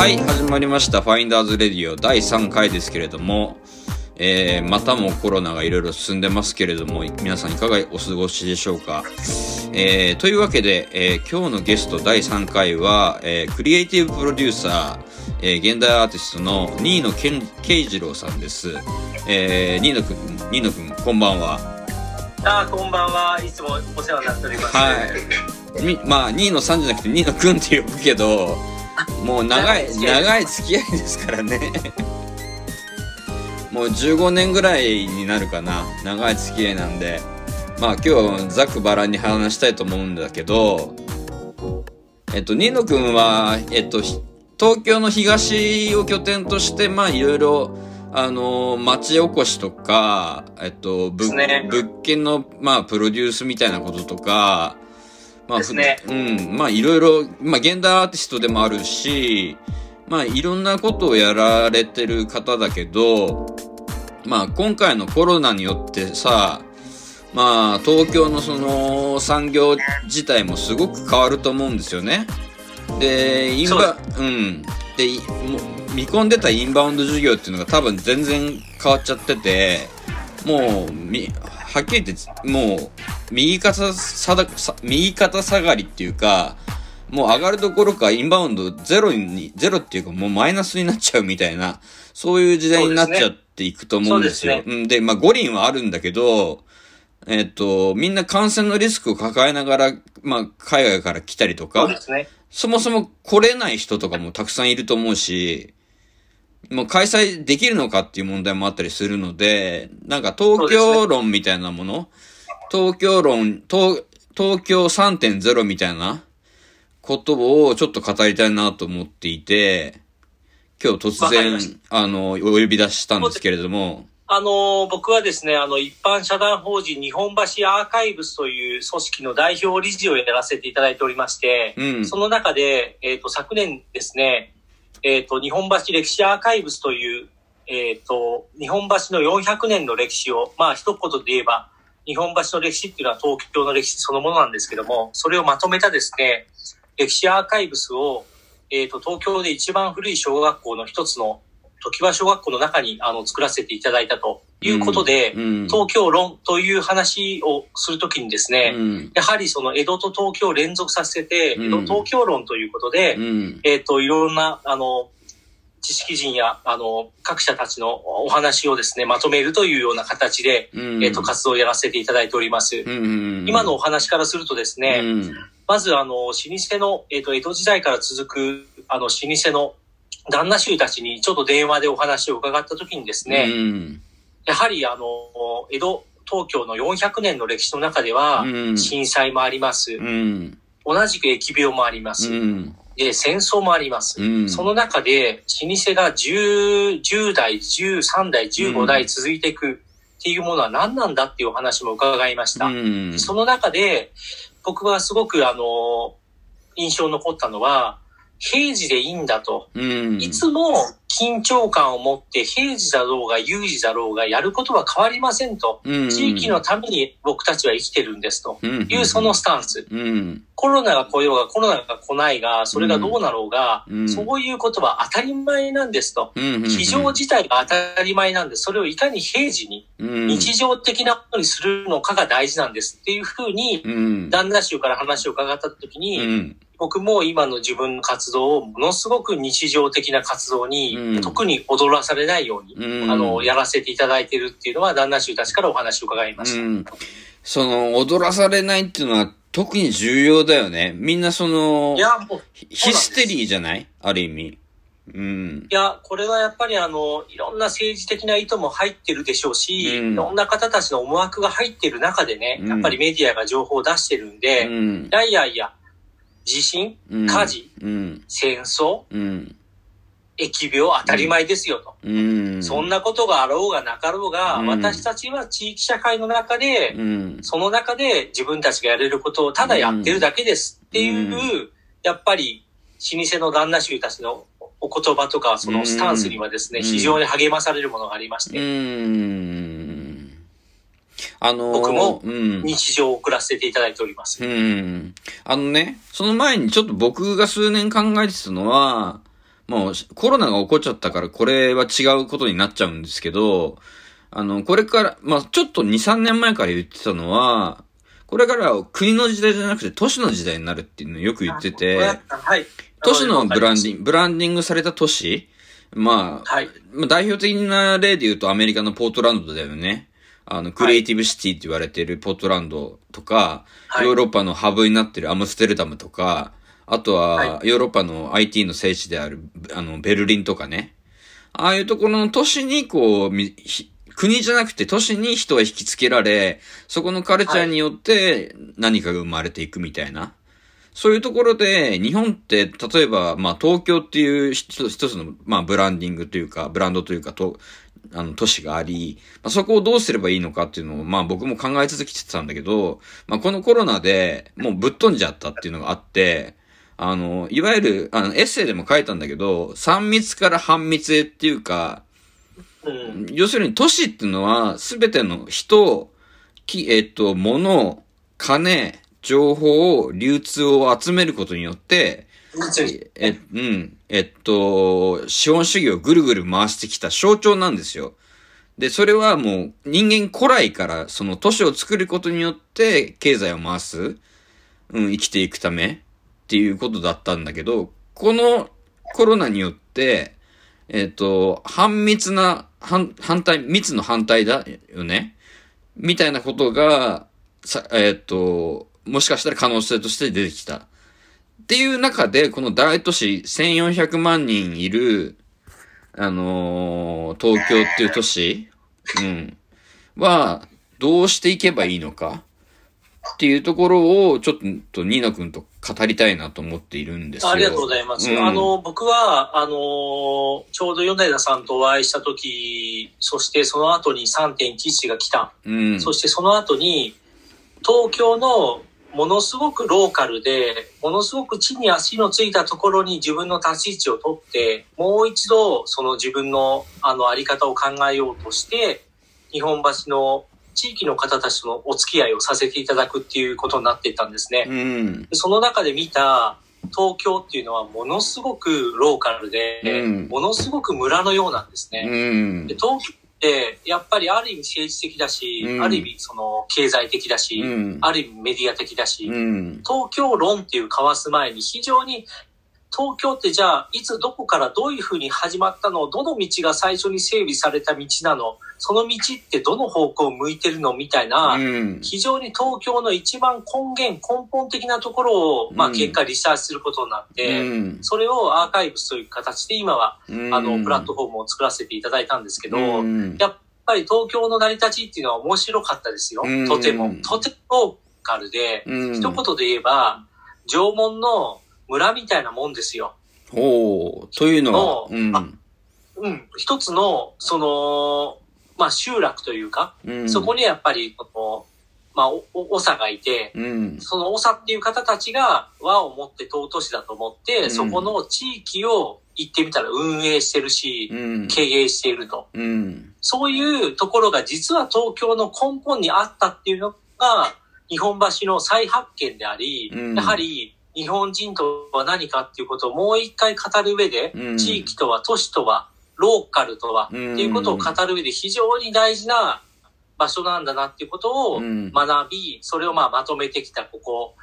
はい、始まりましたファインダーズレディオ第3回ですけれども、またもコロナがいろいろ進んでますけれども、皆さんいかがお過ごしでしょうか。というわけで、今日のゲスト第3回は、クリエイティブプロデューサー、現代アーティストの新野圭次郎さんです。新野くんこんばんは。こんばんは、いつもお世話になっております。はい、まあ新野さんじゃなくて新野くんって呼ぶけど、もう長い付き合いですからね。もう15年ぐらいになるかな、長い付き合いなんで、まあ今日はざくばらんに話したいと思うんだけど、新野くんは、東京の東を拠点として、まあいろいろ、町おこしとか、物件の、まあプロデュースみたいなこととか、まあ、ですね、まあいろいろ、まあ現代アーティストでもあるし、まあいろんなことをやられてる方だけど、まあ今回のコロナによってさ、まあ東京のその産業自体もすごく変わると思うんですよね。で、で、見込んでたインバウンド事業っていうのが多分全然変わっちゃってて、もう、はっきり言って、もう、右肩下がりっていうか、もう上がるどころかインバウンドゼロっていうか、もうマイナスになっちゃうみたいな、そういう時代になっちゃっていくと思うんですよ。で、まあ、五輪はあるんだけど、みんな感染のリスクを抱えながら、まあ、海外から来たりとか、そもそも来れない人とかもたくさんいると思うし、もう開催できるのかっていう問題もあったりするので、なんか東京論みたいなもの、東京 3.0 みたいなことをちょっと語りたいなと思っていて、今日突然、お呼び出したんですけれども。僕はですね、一般社団法人日本橋アーカイブスという組織の代表理事をやらせていただいておりまして、その中で、昨年ですね、日本橋歴史アーカイブスという、日本橋の400年の歴史を、まあ一言で言えば、日本橋の歴史っていうのは東京の歴史そのものなんですけども、それをまとめたですね、歴史アーカイブスを、東京で一番古い小学校の一つの、常盤小学校の中に作らせていただいたということで、東京論という話をするときにですね、やはりその江戸と東京を連続させて、江戸東京論ということで、いろんな知識人や各社たちのお話をですね、まとめるというような形で、活動をやらせていただいております。今のお話からするとですね、まず老舗の、江戸時代から続く老舗の旦那衆たちにちょっと電話でお話を伺ったときにですね、やはり江戸、東京の400年の歴史の中では、震災もあります。同じく疫病もあります。で、戦争もあります。その中で、老舗が10代、13代、15代続いていくっていうものは何なんだっていうお話も伺いました。その中で、僕はすごく印象に残ったのは、平時でいいんだと。いつも緊張感を持って平時だろうが有事だろうがやることは変わりませんと。地域のために僕たちは生きてるんですというそのスタンス。コロナが来ようがコロナが来ないがそれがどうなろうが、そういうことは当たり前なんですと。非常事態が当たり前なんです。それをいかに平時に日常的なことにするのかが大事なんですっていうふうに旦那衆から話を伺ったときに、僕も今の自分の活動をものすごく日常的な活動に、特に踊らされないように、やらせていただいているっていうのは旦那衆たちからお話を伺いました。その踊らされないっていうのは特に重要だよね。みんなそのヒステリーじゃない？ある意味。いや、これはやっぱりいろんな政治的な意図も入ってるでしょうし、いろんな方たちの思惑が入ってる中でね、やっぱりメディアが情報を出してるんで、いや。地震、火事、戦争、疫病当たり前ですよと、そんなことがあろうがなかろうが、私たちは地域社会の中で、その中で自分たちがやれることをただやってるだけですっていう、やっぱり老舗の旦那衆たちのお言葉とかそのスタンスにはですね、非常に励まされるものがありまして、僕も日常を送らせていただいております。その前にちょっと僕が数年考えてたのは、もうコロナが起こっちゃったからこれは違うことになっちゃうんですけど、これから、ちょっと2、3年前から言ってたのは、これから国の時代じゃなくて都市の時代になるっていうのをよく言ってて、はい、都市のブランディングされた都市、はい、代表的な例で言うとアメリカのポートランドだよね。クリエイティブシティって言われてるポートランドとか、はい、ヨーロッパのハブになってるアムステルダムとか、あとはヨーロッパの IT の聖地である、ベルリンとかね。ああいうところの都市に国じゃなくて都市に人が引きつけられ、そこのカルチャーによって何かが生まれていくみたいな。そういうところで、日本って、例えば、東京っていう一つの、ブランディングというか、ブランドというか、都市があり、そこをどうすればいいのかっていうのを、僕も考え続けてたんだけど、このコロナでもうぶっ飛んじゃったっていうのがあって、いわゆる、エッセイでも書いたんだけど、3密から半密へっていうか、要するに都市っていうのは、すべての人、物、金、情報を、流通を集めることによって、資本主義をぐるぐる回してきた象徴なんですよ。で、それはもう人間古来からその都市を作ることによって経済を回す、生きていくためっていうことだったんだけど、このコロナによって、密の反対だよねみたいなことが、もしかしたら可能性として出てきた。っていう中で、この大都市1400万人いる、東京っていう都市、は、どうしていけばいいのかっていうところを、ちょっとニーナ君と語りたいなと思っているんですよ。ありがとうございます。僕は、ちょうど米田さんとお会いしたとき、そしてその後に 3.11 が来た。そしてその後に、東京のものすごくローカルで、ものすごく地に足のついたところに自分の立ち位置を取って、もう一度その自分のあり方を考えようとして、日本橋の地域の方たちとのお付き合いをさせていただくっていうことになっていったんですね。その中で見た東京っていうのはものすごくローカルで、ものすごく村のようなんですね。で、東京で、やっぱりある意味政治的だし、ある意味その経済的だし、ある意味メディア的だし、東京論っていう交わす前に非常に東京ってじゃあいつどこからどういうふうに始まったの、どの道が最初に整備された道なの、その道ってどの方向を向いてるのみたいな、非常に東京の一番根本的なところを、結果リサーチすることになって、それをアーカイブスという形で今は、プラットフォームを作らせていただいたんですけど、やっぱり東京の成り立ちっていうのは面白かったですよ。とてもローカルで、一言で言えば、縄文の村みたいなもんですよ。というのは、一つの、集落というか、そこにやっぱり、長がいて、その長っていう方たちが和を持って都市だと思って、そこの地域を行ってみたら運営してるし、経営していると、そういうところが実は東京の根本にあったっていうのが、日本橋の再発見であり、やはり、日本人とは何かっていうことをもう一回語る上で、地域とは都市とはローカルとはっていうことを語る上で非常に大事な場所なんだなっていうことを学び、それをまとめてきたここ、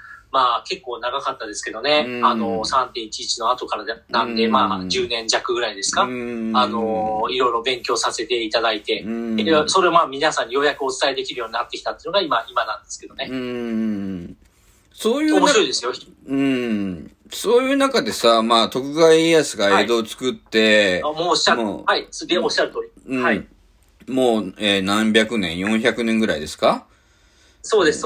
結構長かったですけどね、3.11 の後からなんで、10年弱ぐらいですか、いろいろ勉強させていただいて、それを皆さんにようやくお伝えできるようになってきたっていうのが今なんですけどね。そういう面白いですよ。そういう中でさ、徳川家康が江戸を作って、おっしゃる通り。もう、何百年、400年ぐらいですか？そうです。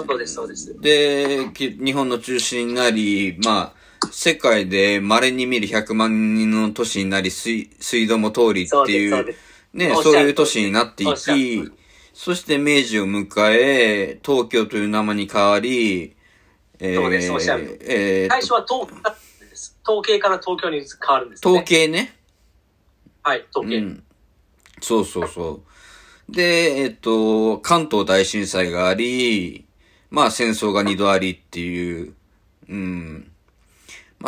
で、日本の中心になり、世界で稀に見る100万人の都市になり、水道も通りっていう、そういう都市になっていき、そして明治を迎え、東京という名前に変わり、最初は統計から東京に変わるんですね。統計ね。統計。で、関東大震災があり、戦争が2度ありっていう、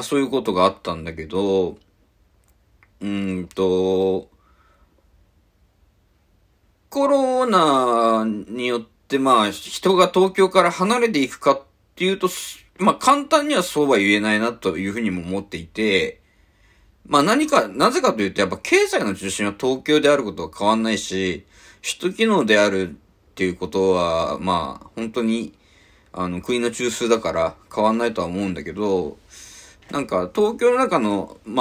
そういうことがあったんだけど、コロナによって、まあ、人が東京から離れていくかっていうと、まあ、簡単にはそうは言えないなというふうにも思っていて、まあ、なぜかというと、やっぱ経済の中心は東京であることは変わんないし、首都機能であるっていうことは、まあ、本当に、国の中枢だから変わんないとは思うんだけど、なんか、東京の中のロ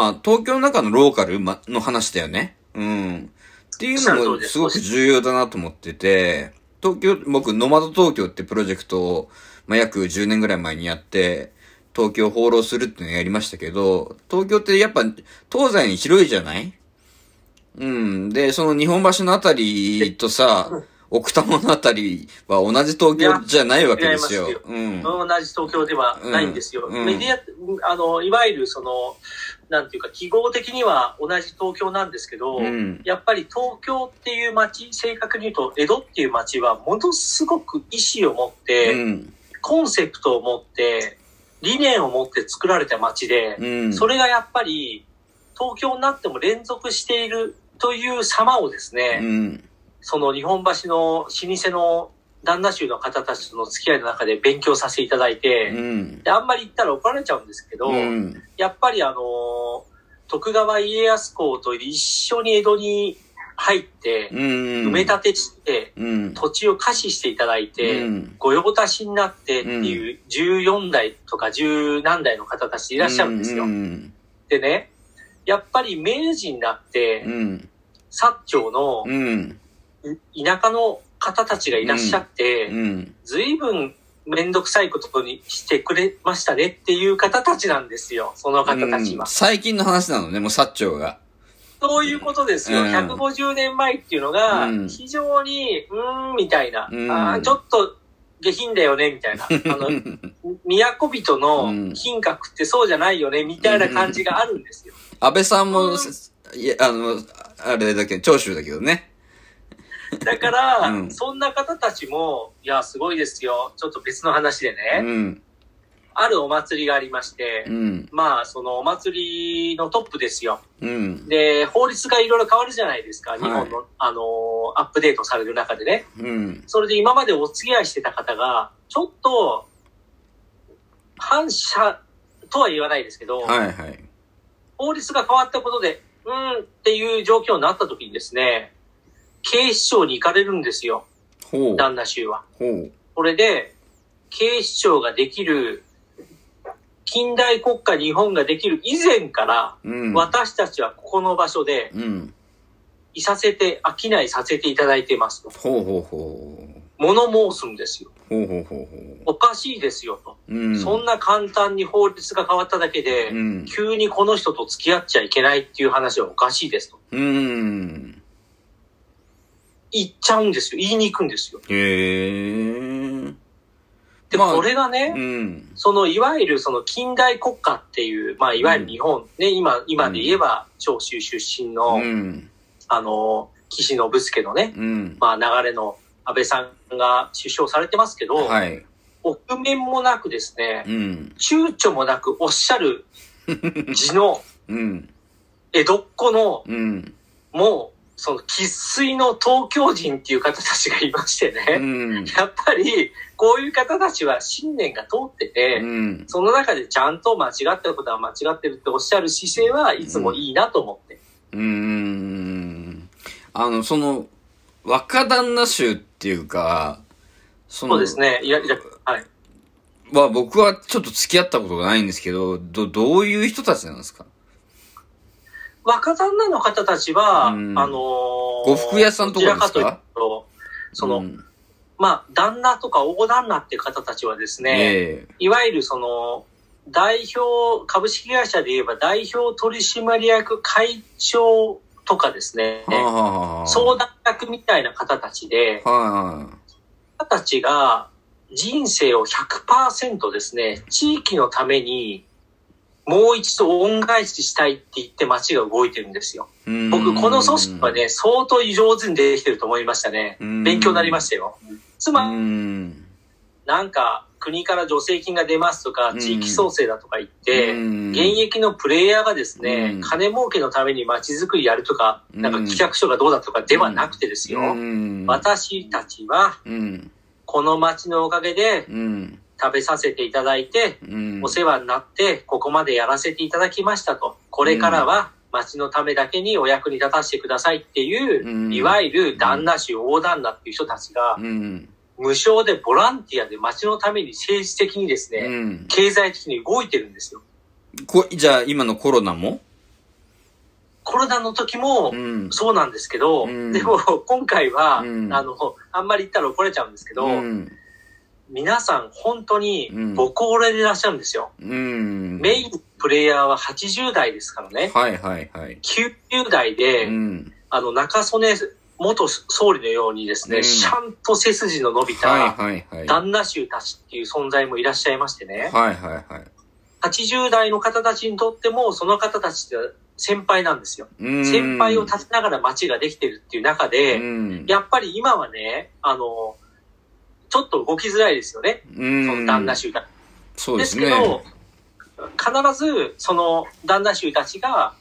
ーカルの話だよね。うん。っていうのもすごく重要だなと思ってて、僕、ノマド東京ってプロジェクトを、まあ、約10年ぐらい前にやって、東京を放浪するってのをやりましたけど、東京ってやっぱ、東西に広いじゃない？うん。で、その日本橋のあたりとさ、奥多摩のあたりは同じ東京じゃないわけですよ。うん。同じ東京ではないんですよ。うん、メディア、いわゆるその、なんていうか、記号的には同じ東京なんですけど、うん、やっぱり東京っていう街、正確に言うと江戸っていう街はものすごく意志を持って、うん、コンセプトを持って、理念を持って作られた街で、うん、それがやっぱり東京になっても連続しているという様をですね、うん、その日本橋の老舗の旦那衆の方たちとの付き合いの中で勉強させていただいて、うん、であんまり言ったら怒られちゃうんですけど、うん、やっぱり徳川家康公と一緒に江戸に入って、うん、埋め立てして、うん、土地を貸ししていただいて、うん、御用達になってっていう14代とか10何代の方たちいらっしゃるんですよ。うん、でね、やっぱり明治になって、うん、薩長の、うん、田舎の方たちがいらっしゃって、うんうん、随分めんどくさいことにしてくれましたねっていう方たちなんですよ、その方たちは。うん、最近の話なのね、もう薩長が。そういうことですよ。150年前っていうのが、非常に、みたいな、ちょっと下品だよね、みたいな。都人の品格ってそうじゃないよね、みたいな感じがあるんですよ。安倍さんも、いや、あれだけ、長州だけどね。だから、そんな方たちも、いや、すごいですよ。ちょっと別の話でね。あるお祭りがありまして、まあ、そのお祭りのトップですよ。で、法律がいろいろ変わるじゃないですか、日本の、アップデートされる中でね。それで今までお付き合いしてた方が、ちょっと、反社とは言わないですけど、法律が変わったことで、っていう状況になった時にですね、警視庁に行かれるんですよ、旦那衆は。これで、警視庁ができる、近代国家日本ができる以前から、私たちはここの場所で、いさせて、商いさせていただいてますと。物申すんですよ。おかしいですよと、そんな簡単に法律が変わっただけで、急にこの人と付き合っちゃいけないっていう話はおかしいですと。言っちゃうんですよ。言いに行くんですよ。で、これがね、その、いわゆるその近代国家っていう、まあ、いわゆる日本、ね、今で言えば、長州出身の、岸信介のね、まあ、流れの安倍さんが首相されてますけど、臆面もなくですね、躊躇もなくおっしゃる字の、江戸っ子の、もう、その生粋の東京人っていう方たちがいましてね、やっぱりこういう方たちは信念が通ってて、その中でちゃんと間違ったことは間違ってるっておっしゃる姿勢はいつもいいなと思って。その若旦那衆っていうか、そうですね。はい。は僕はちょっと付き合ったことがないんですけど、どういう人たちなんですか？若旦那の方たちは、呉服屋さんとかですか？どちらかというと、その、まあ、旦那とか大旦那って方たちはですね、いわゆるその、株式会社で言えば代表取締役会長とかですね、相談役みたいな方たちで、方たちが人生を 100% ですね、地域のために、もう一度恩返ししたいって言って街が動いてるんですよ。僕、この組織はね、相当上手にできてると思いましたね。勉強になりましたよ。つまり、なんか、国から助成金が出ますとか地域創生だとか言って、うん、現役のプレイヤーがですね、うん、金儲けのために街づくりやるとか、うん、なんか企画書がどうだとかではなくてですよ、うん、私たちは、うん、この街のおかげで、うん、食べさせていただいて、うん、お世話になってここまでやらせていただきましたと、これからは、うん町のためだけにお役に立たせてくださいっていう、うん、いわゆる旦那衆、うん、大旦那っていう人たちが、うん、無償でボランティアで町のために政治的にですね、うん、経済的に動いてるんですよ。じゃあ今のコロナも？コロナの時もそうなんですけど、うん、でも今回は、うん、あんまり言ったら怒れちゃうんですけど、うん皆さん本当にご高齢でいらっしゃるんですよ、うん、メインプレイヤーは80代ですからね、はいはいはい、90代で、うん、中曽根元総理のようにですね、うん、シャンと背筋の伸びた旦那衆たちっていう存在もいらっしゃいましてね、はいはいはい、80代の方たちにとってもその方たちって先輩なんですよ、うん、先輩を立てながら街ができてるっていう中で、うん、やっぱり今はねちょっと動きづらいですよね、うんその旦那衆が。そうですね。ですけど、必ずその旦那衆たちが、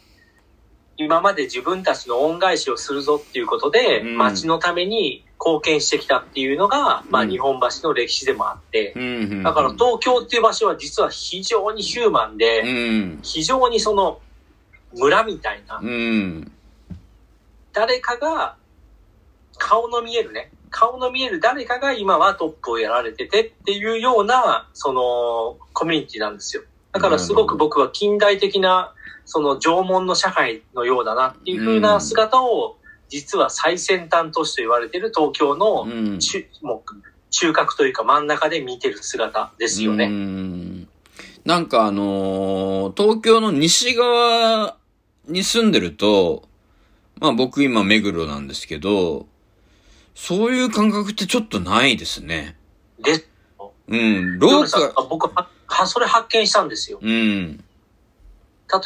今まで自分たちの恩返しをするぞっていうことで、うん、町のために貢献してきたっていうのが、まあ、日本橋の歴史でもあって、うん、だから東京っていう場所は実は非常にヒューマンで、うん、非常にその村みたいな、うん、誰かが顔の見えるね、顔の見える誰かが今はトップをやられててっていうようなそのコミュニティなんですよ。だからすごく僕は近代的なその縄文の社会のようだなっていう風な姿を実は最先端都市と言われている東京のもう中核というか真ん中で見てる姿ですよね。なんか東京の西側に住んでると、まあ僕今目黒なんですけど、そういう感覚ってちょっとないですね。で、うん、ローカル。僕はそれ発見したんですよ。うん。例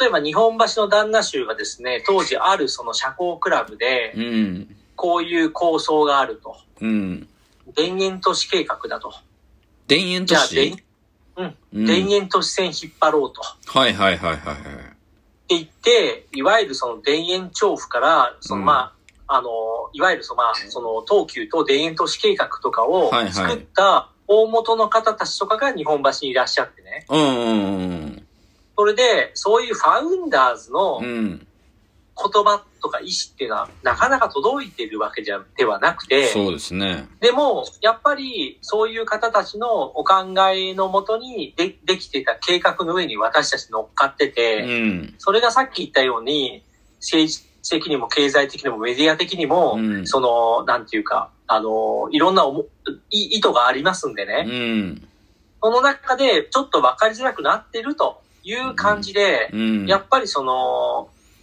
えば日本橋の旦那衆がですね、当時あるその社交クラブで、うん、こういう構想があると。うん。田園都市計画だと。田園都市。じゃあうん。田園都市線引っ張ろうと。はいはいはいはいはい。って言って、いわゆるその田園調布からそのまあ。うんいわゆるその東急と田園都市計画とかを作った大元の方たちとかが日本橋にいらっしゃってね。うんうんうん。それで、そういうファウンダーズの言葉とか意思っていうのはなかなか届いてるわけではなくて。そうですね。でも、やっぱりそういう方たちのお考えのもとに できていた計画の上に私たち乗っかってて、うん、それがさっき言ったように政治的にも経済的にもメディア的にも、うん、そのなんていうかいろんな意図がありますんでね、うん、その中でちょっと分かりづらくなってるという感じで、うんうん、やっぱりそのフ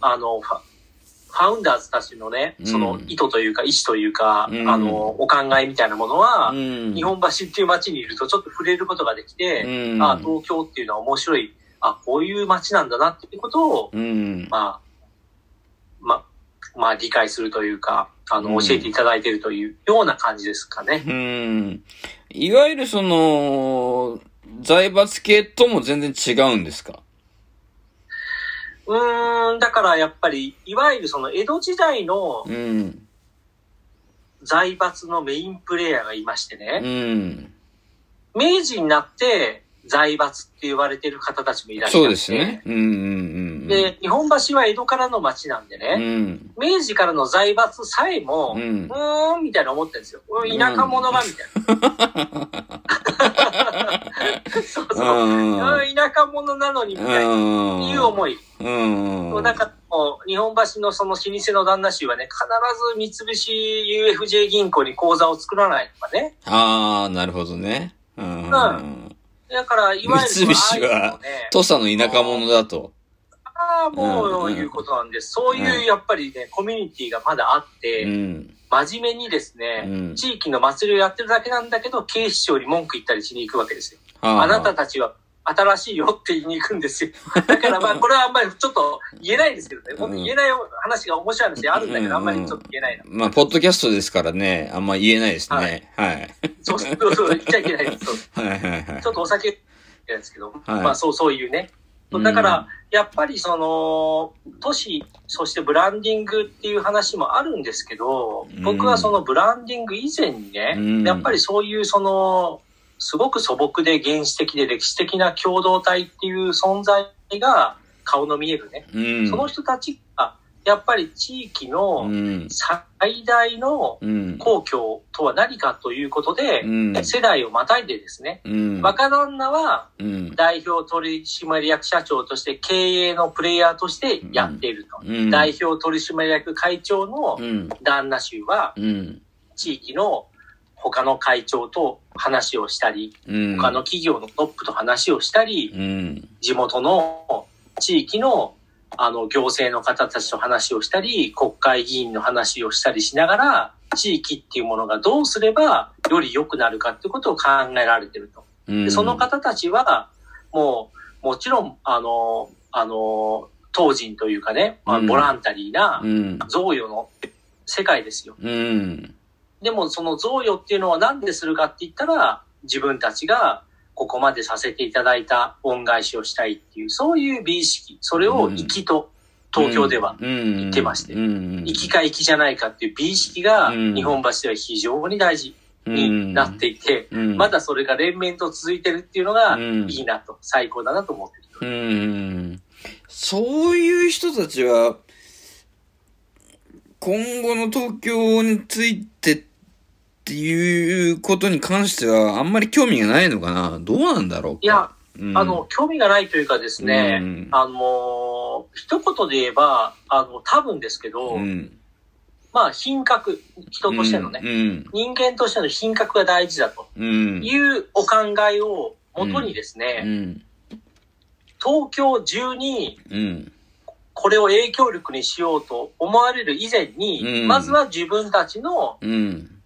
ァウンダーズたちのねその意図というか意思というか、うん、お考えみたいなものは、うん、日本橋っていう街にいるとちょっと触れることができて、うん、あ東京っていうのは面白いあこういう街なんだなっていうことを、うん、まあ理解するというか、教えていただいているというような感じですかね。いわゆるその、財閥系とも全然違うんですか？だからやっぱり、いわゆるその江戸時代の、財閥のメインプレイヤーがいましてね、明治になって財閥って言われている方たちもいらっしゃって。そうですね。で、日本橋は江戸からの町なんでね、うん、明治からの財閥さえも、うん、みたいな思ってるんですよ。田舎者が、みたいな。そうそう、田舎者なのに、みたいな、いう思い。なんかもう、日本橋のその老舗の旦那衆はね、必ず三菱 UFJ 銀行に口座を作らないとかね。あー、なるほどね。だから、いわゆる、ね、三菱は、土佐の田舎者だと。もういうことなんです。そういうやっぱりね、コミュニティがまだあって、うん、真面目にですね、うん、地域の祭りをやってるだけなんだけど、警視庁に文句言ったりしに行くわけですよ。あなたたちは新しいよって言いに行くんですよ。だからまあこれはあんまりちょっと言えないですけどね。本当に言えない話が面白い話あるんだけど、あんまりちょっと言えないな。まあポッドキャストですからね、あんま言えないですね。はい。はい、そう言っちゃいけないです。はいはいはい。ちょっとお酒ですけど、はい、まあそういうね。だからやっぱりその都市、そしてブランディングっていう話もあるんですけど、僕はそのブランディング以前にね、やっぱりそういうそのすごく素朴で原始的で歴史的な共同体っていう存在が顔の見えるね、その人たちがやっぱり地域の最大の公共とは何かということで、世代をまたいでですね、若旦那は代表取締役社長として経営のプレイヤーとしてやっていると、代表取締役会長の旦那衆は地域の他の会長と話をしたり、他の企業のトップと話をしたり、地元の地域の行政の方たちと話をしたり、国会議員の話をしたりしながら、地域っていうものがどうすればより良くなるかっていうことを考えられてると。でその方たちはもちろん当人というかね、ボランタリーな贈与の世界ですよ。でもその贈与っていうのは何でするかって言ったら、自分たちがここまでさせていただいた恩返しをしたいっていう、そういう美意識、それを粋と東京では言ってまして、粋か粋じゃないかっていう美意識が日本橋では非常に大事になっていて、まだそれが連綿と続いてるっていうのがいいなと、最高だなと思ってる。そういう人たちは今後の東京についてっていうことに関してはあんまり興味がないのかな。どうなんだろうか。いや、興味がないというかですね、一言で言えば、多分ですけど、まあ品格、人としてのね、人間としての品格が大事だというお考えをもとにですね、東京中に、これを影響力にしようと思われる以前に、まずは自分たちの、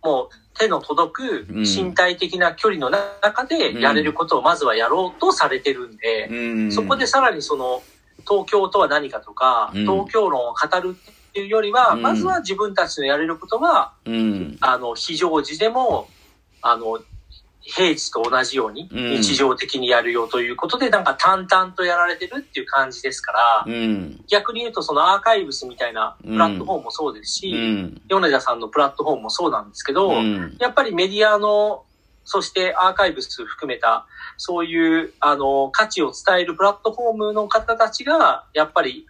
もう手の届く身体的な距離の中でやれることをまずはやろうとされてるんで、そこでさらにその東京とは何かとか、東京論を語るっていうよりは、まずは自分たちのやれることは、非常時でも、平時と同じように日常的にやるよということで、なんか淡々とやられてるっていう感じですから、逆に言うとそのアーカイブスみたいなプラットフォームもそうですし、米田さんのプラットフォームもそうなんですけど、やっぱりメディアの、そしてアーカイブス含めた、そういう価値を伝えるプラットフォームの方たちが、やっぱり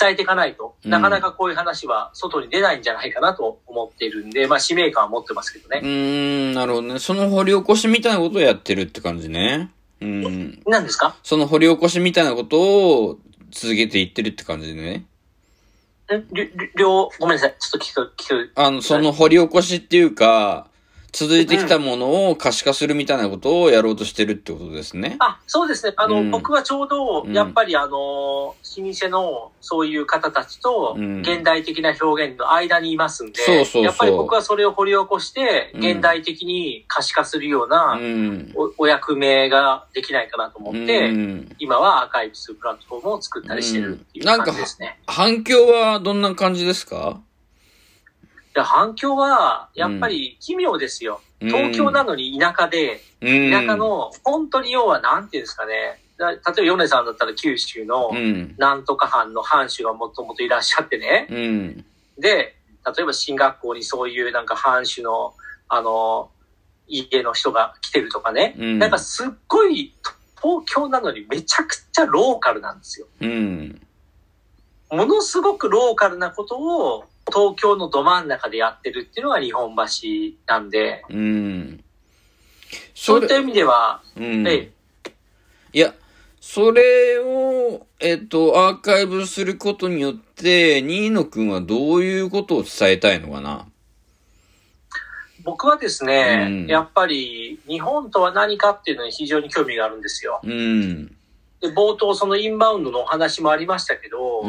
伝えていかないと、なかなかこういう話は外に出ないんじゃないかなと思っているんで、まあ使命感は持ってますけどね。なるほどね。その掘り起こしみたいなことをやってるって感じね。何ですか？その掘り起こしみたいなことを続けていってるって感じね。ごめんなさい。ちょっと聞く。その掘り起こしっていうか、続いてきたものを可視化するみたいなことをやろうとしてるってことですね。あ、そうですね。僕はちょうど、やっぱり老舗のそういう方たちと、現代的な表現の間にいますんで、そうやっぱり僕はそれを掘り起こして、現代的に可視化するような、お役目ができないかなと思って、今はアーカイブスプラットフォームを作ったりしてるっていう感じですね。なんか、反響はどんな感じですか？反響はやっぱり奇妙ですよ。東京なのに田舎で、田舎の本当に要はなんていうんですかね。例えば米さんだったら九州のなんとか藩の藩主がもともといらっしゃってね。で、例えば進学校にそういうなんか藩主の家の人が来てるとかね。なんかすっごい東京なのにめちゃくちゃローカルなんですよ。ものすごくローカルなことを東京のど真ん中でやってるっていうのが日本橋なんで、そういった意味では、いや、それをアーカイブすることによって新野くんはどういうことを伝えたいのかな。僕はですね、やっぱり日本とは何かっていうのに非常に興味があるんですよ。で、冒頭そのインバウンドのお話もありましたけど、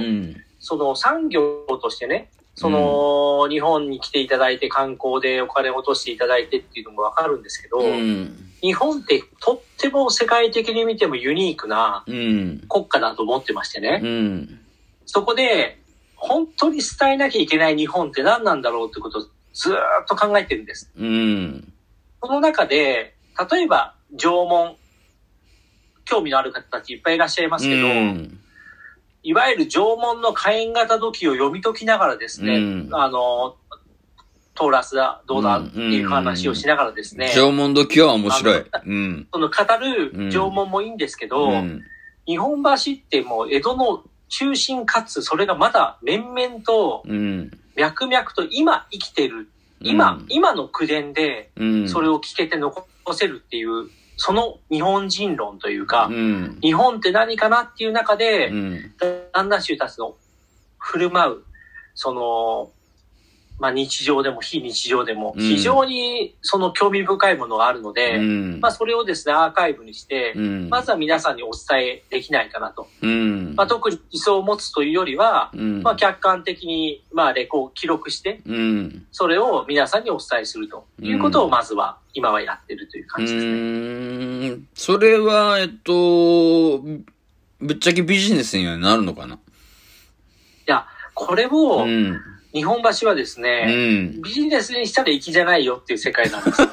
その産業としてね、その、うん、日本に来ていただいて観光でお金を落としていただいてっていうのもわかるんですけど、うん、日本ってとっても世界的に見てもユニークな国家だと思ってましてね、うん、そこで本当に伝えなきゃいけない日本って何なんだろうってことをずっと考えてるんです、うん、その中で例えば縄文興味のある方たちいっぱいいらっしゃいますけど、うん、いわゆる縄文の火焔型土器を読み解きながらですね、うん、トーラスだどうだっていう話をしながらですね、うんうん、縄文土器は面白い、うん、その語る縄文もいいんですけど、うん、日本橋ってもう江戸の中心かつそれがまだ面々と脈々と今生きてる、うん、今の口伝でそれを聞けて残せるっていうその日本人論というか、うん、日本って何かなっていう中で、うん、旦那衆たちの振る舞うその、まあ、日常でも非日常でも非常にその興味深いものがあるので、うんまあ、それをですねアーカイブにして、うん、まずは皆さんにお伝えできないかなと、うんまあ、特に理想を持つというよりは、うんまあ、客観的に、まあ、レコを記録して、うん、それを皆さんにお伝えするということをまずは今はやってるという感じですね。それは、ぶっちゃけビジネスにはなるのかな？いや、これを、日本橋はですね、うん、ビジネスにしたら粋じゃないよっていう世界なんですよ。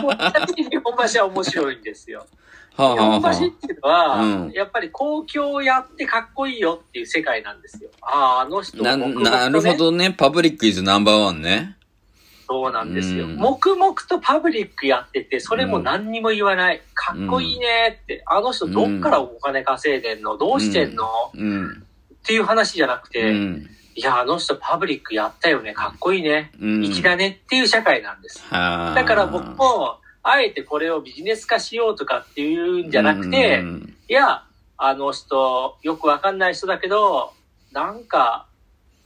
もう逆に日本橋は面白いんですよ。はあはあ、日本橋っていうのは、うん、やっぱり公共をやってかっこいいよっていう世界なんですよ。ああ、あの人は、ね。なるほどね。パブリックイズナンバーワンね。そうなんですよ、うん、黙々とパブリックやっててそれも何にも言わない、うん、かっこいいねってあの人どっからお金稼いでんのどうしてんの、うん、っていう話じゃなくて、うん、いやあの人パブリックやったよねかっこいいね粋だねっていう社会なんです、うん、だから僕もあえてこれをビジネス化しようとかっていうんじゃなくて、うん、いやあの人よくわかんない人だけどなんか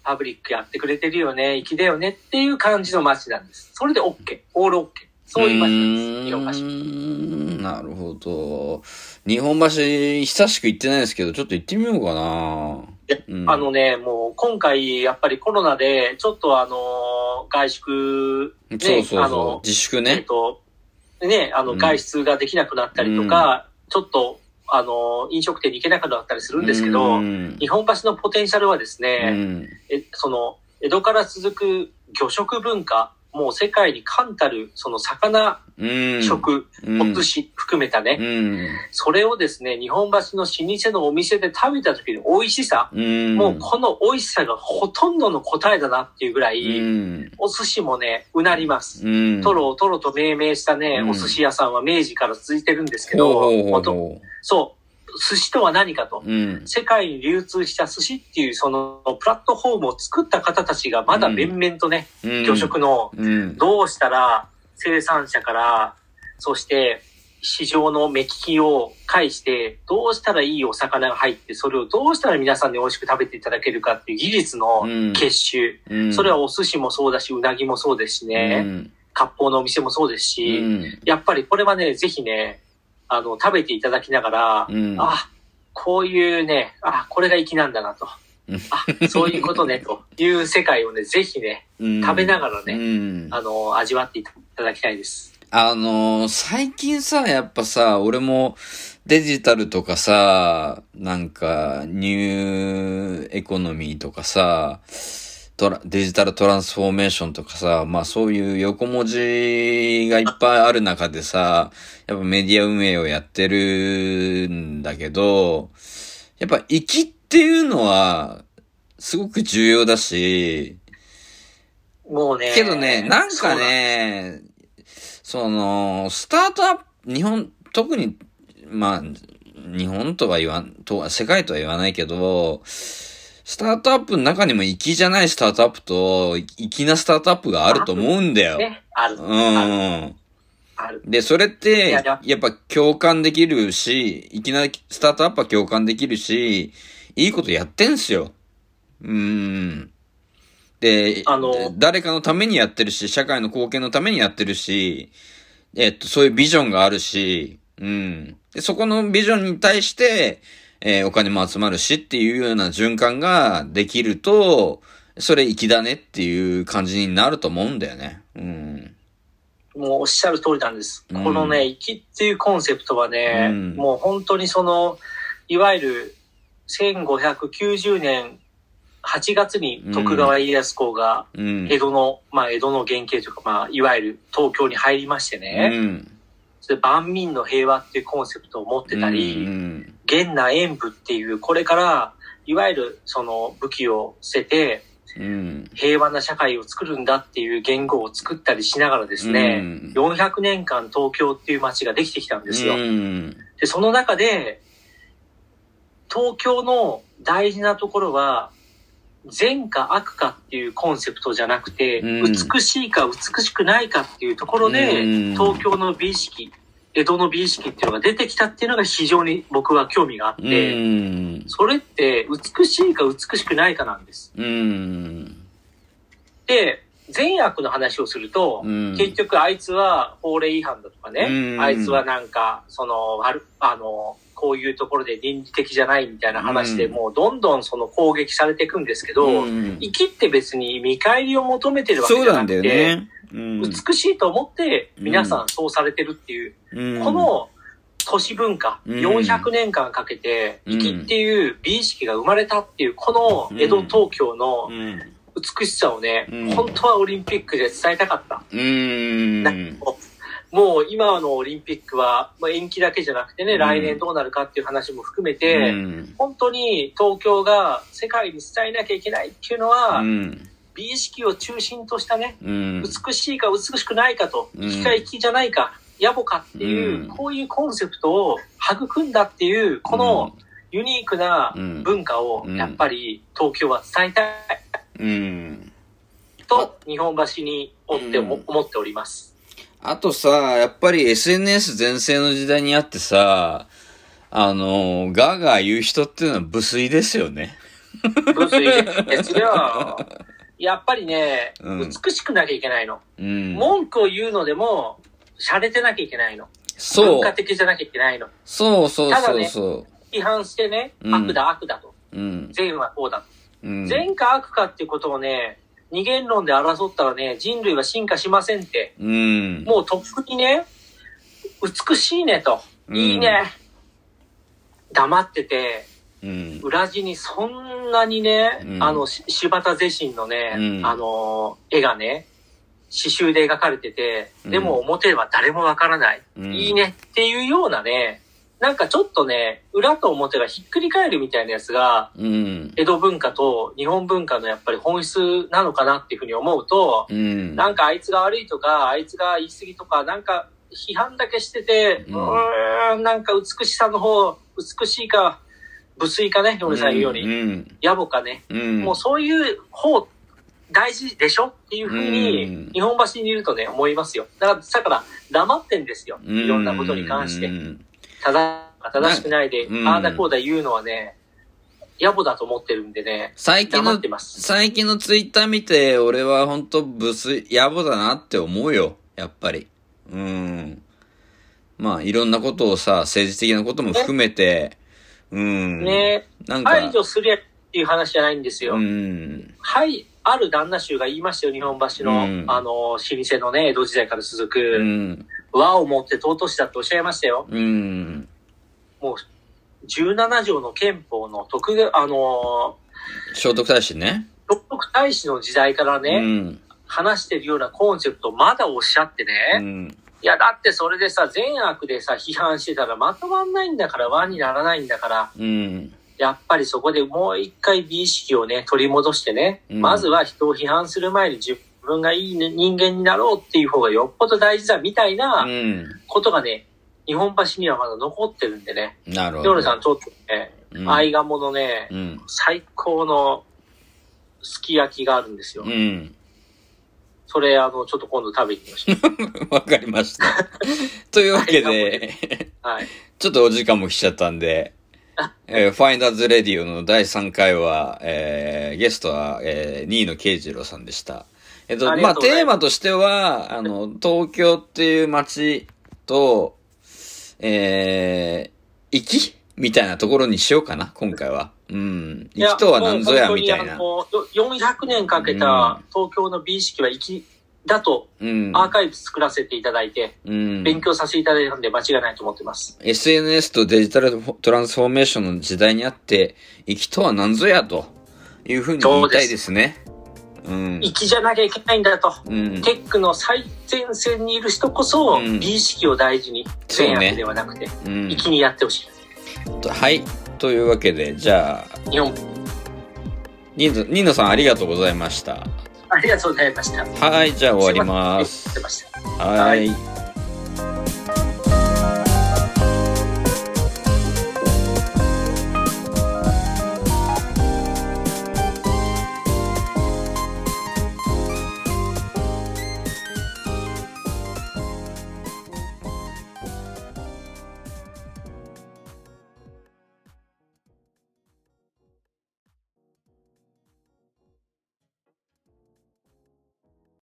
パブリックやってくれてるよね、粋だよねっていう感じの街なんです。それで OK、オール OK、そういう街なんです。日本橋。なるほど。日本橋久しく行ってないですけど、ちょっと行ってみようかな。うん、もう今回やっぱりコロナでちょっと外出ね、そう自粛ね、ね外出ができなくなったりとか、うん、ちょっと。飲食店に行けなくなったりするんですけど、うん、日本橋のポテンシャルはですね、うん、その、江戸から続く魚食文化、もう世界に冠たる、その魚食、お寿司含めたね、うん、それをですね、日本橋の老舗のお店で食べた時の美味しさ、うん、もうこの美味しさがほとんどの答えだなっていうぐらい、うん、お寿司もね、うなります。うん、トロと命名したね、お寿司屋さんは明治から続いてるんですけど、うん、そう、寿司とは何かと、うん、世界に流通した寿司っていうそのプラットフォームを作った方たちがまだ面々とね、うん、魚食のどうしたら生産者から、そして市場の目利きを介して、どうしたらいいお魚が入って、それをどうしたら皆さんに美味しく食べていただけるかっていう技術の結集、うん、それはお寿司もそうだし、うなぎもそうですしね、割烹のお店もそうですし、うん、やっぱりこれはね、ぜひね、食べていただきながら、うん、あ、こういうね、あ、これが粋なんだなと。あ、そういうことね、という世界をね、ぜひね、食べながらね、うん、味わっていただきたいです。最近さ、やっぱさ、俺もデジタルとかさ、なんか、ニューエコノミーとかさ、デジタルトランスフォーメーションとかさ、まあそういう横文字がいっぱいある中でさ、やっぱメディア運営をやってるんだけど、やっぱ粋っていうのはすごく重要だし、もうね、けどね、なんかね、そのスタートアップ、日本特にまあ日本とは言わんとは世界とは言わないけど。スタートアップの中にも粋じゃないスタートアップと粋なスタートアップがあると思うんだよ。ある。うん。ある。で、それってやっぱ共感できるし、粋なスタートアップは共感できるし、いいことやってんすよ。で、誰かのためにやってるし、社会の貢献のためにやってるし、そういうビジョンがあるし、うん。で、そこのビジョンに対して、お金も集まるしっていうような循環ができると、それ粋だねっていう感じになると思うんだよね。うん。もうおっしゃる通りなんです。うん、このね、粋っていうコンセプトはね、うん、もう本当にその、いわゆる1590年8月に徳川家康公が江戸の、うん、まあ江戸の原型というか、まあいわゆる東京に入りましてね、うん、それ万民の平和っていうコンセプトを持ってたり、うん、源内演武っていう、これからいわゆるその武器を捨てて、うん、平和な社会を作るんだっていう言語を作ったりしながらですね、うん、400年間東京っていう街ができてきたんですよ、うん、でその中で東京の大事なところは善か悪かっていうコンセプトじゃなくて、うん、美しいか美しくないかっていうところで、うん、東京の美意識、江戸の美意識っていうのが出てきたっていうのが非常に僕は興味があって、うん、それって美しいか美しくないかなんです、うん、で善悪の話をすると、うん、結局あいつは法令違反だとかね、うん、あいつはなんかそのこういうところで倫理的じゃないみたいな話で、うん、もうどんどんその攻撃されていくんですけど、うん、生きって別に見返りを求めてるわけじゃなくて、ね、うん、美しいと思って皆さんそうされてるっていう、うん、この都市文化、うん、400年間かけて生きっていう美意識が生まれたっていう、この江戸東京の美しさをね、うん、本当はオリンピックで伝えたかった。うん、もう今のオリンピックは、まあ、延期だけじゃなくてね、うん、来年どうなるかっていう話も含めて、うん、本当に東京が世界に伝えなきゃいけないっていうのは、うん、美意識を中心としたね、うん、美しいか美しくないかと、生きか生きじゃないか、野暮かっていう、うん、こういうコンセプトを育んだっていう、このユニークな文化をやっぱり東京は伝えたい、うん、と日本橋に思っております。あとさ、やっぱり SNS 全盛の時代にあってさ、ガーガー言う人っていうのは無粋ですよね。無粋ですよ。やっぱりね、うん、美しくなきゃいけないの、うん。文句を言うのでも、洒落てなきゃいけないの。そう。文化的じゃなきゃいけないの。そうそうそうそう。ただね、批判してね、うん、悪だ悪だと。うん、善はこうだと。うん、善か悪かっていうことをね、二元論で争ったらね、人類は進化しませんって。うん、もうとっくにね、美しいねと、うん、いいね、黙ってて、うん、裏地にそんなにね、うん、柴田是真のね、うん、絵がね、刺繍で描かれてて、でも表は誰もわからない、うん、いいねっていうようなね、なんかちょっとね、裏と表がひっくり返るみたいなやつが、うん、江戸文化と日本文化のやっぱり本質なのかなっていうふうに思うと、うん、なんかあいつが悪いとか、あいつが言い過ぎとか、なんか批判だけしてて、なんか美しさの方、美しいか、無粋かね、ヨネさん言うように、うん、野暮かね、うん、もうそういう方、大事でしょっていうふうに、日本橋にいるとね、思いますよ。だから黙ってんですよ。いろんなことに関して。うん正しくないで、ああだこうだ言うのはね、野暮だと思ってるんでね、最近のツイッター見て、俺はほんと野暮だなって思うよ、やっぱり。うん。まあ、いろんなことをさ、政治的なことも含めて、うん。ね、なんか排除するっていう話じゃないんですよ。うん。はい、ある旦那衆が言いましたよ、日本橋の、うん、老舗のね、江戸時代から続く。うん和をもって尊しだっておっしゃいましたよ。うん。もう、17条の憲法の聖徳太子ね。聖徳太子の時代からね、うん、話してるようなコンセプトをまだおっしゃってね。うん、いや、だってそれでさ、善悪でさ、批判してたらまとまんないんだから、和にならないんだから、うん、やっぱりそこでもう一回美意識をね、取り戻してね、うん、まずは人を批判する前に自分がいい人間になろうっていう方がよっぽど大事だみたいなことがね、うん、日本橋にはまだ残ってるんでね。なるほど。ヨネさんちょっとね、うん、愛鴨のね、うん、最高のすき焼きがあるんですよ。うん、それちょっと今度食べに行きましょう。わかりました。というわけで、はい、ちょっとお時間も来ちゃったんで。ファインダーズレディオの第3回は、ゲストは、新野慶次郎さんでした。まあ、テーマとしては、東京っていう街と、粋みたいなところにしようかな、今回は。うん、生きとは何ぞやみたいな。400年かけた東京の美意識は生きだとアーカイブ作らせていただいて、うん、勉強させていただいたので間違いないと思ってます。SNS とデジタルトランスフォーメーションの時代にあって、生きとは何ぞやというふうに言いたいですね。うん、生きじゃなきゃいけないんだと、うん、テックの最前線にいる人こそ美意識を大事に、善悪ではなくて、生きにやってほしい。はい。というわけで、じゃあニーノさんありがとうございました。ありがとうございました。はい、じゃあ終わります。はい。